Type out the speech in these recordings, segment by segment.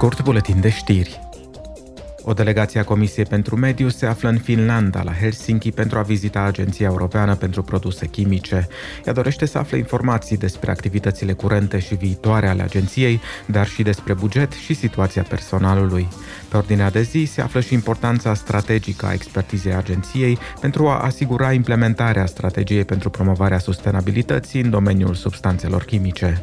scurt buletin de știri. O delegație a Comisiei pentru Mediu se află în Finlanda, la Helsinki, pentru a vizita Agenția Europeană pentru Produse Chimice. Ea dorește să afle informații despre activitățile curente și viitoare ale agenției, dar și despre buget și situația personalului. Pe ordinea de zi se află și importanța strategică a expertizei agenției pentru a asigura implementarea strategiei pentru promovarea sustenabilității în domeniul substanțelor chimice.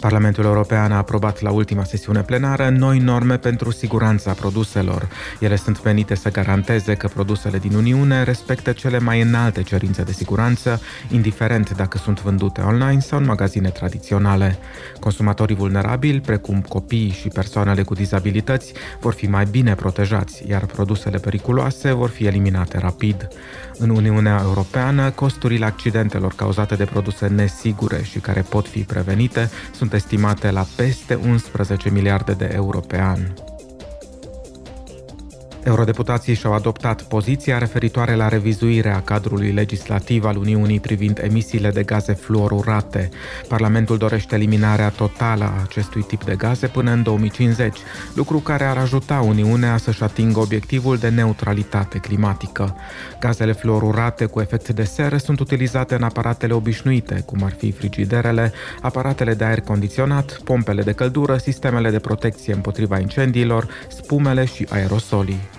Parlamentul European a aprobat la ultima sesiune plenară noi norme pentru siguranța produselor. Ele sunt menite să garanteze că produsele din Uniune respectă cele mai înalte cerințe de siguranță, indiferent dacă sunt vândute online sau în magazine tradiționale. Consumatorii vulnerabili, precum copiii și persoanele cu dizabilități, vor fi mai bine protejați, iar produsele periculoase vor fi eliminate rapid. În Uniunea Europeană, costurile accidentelor cauzate de produse nesigure și care pot fi prevenite sunt estimate la peste 11 miliarde de euro pe an. Eurodeputații și-au adoptat poziția referitoare la revizuirea cadrului legislativ al Uniunii privind emisiile de gaze fluorurate. Parlamentul dorește eliminarea totală a acestui tip de gaze până în 2050, lucru care ar ajuta Uniunea să-și atingă obiectivul de neutralitate climatică. Gazele fluorurate cu efect de seră sunt utilizate în aparatele obișnuite, cum ar fi frigiderele, aparatele de aer condiționat, pompele de căldură, sistemele de protecție împotriva incendiilor, spumele și aerosolii.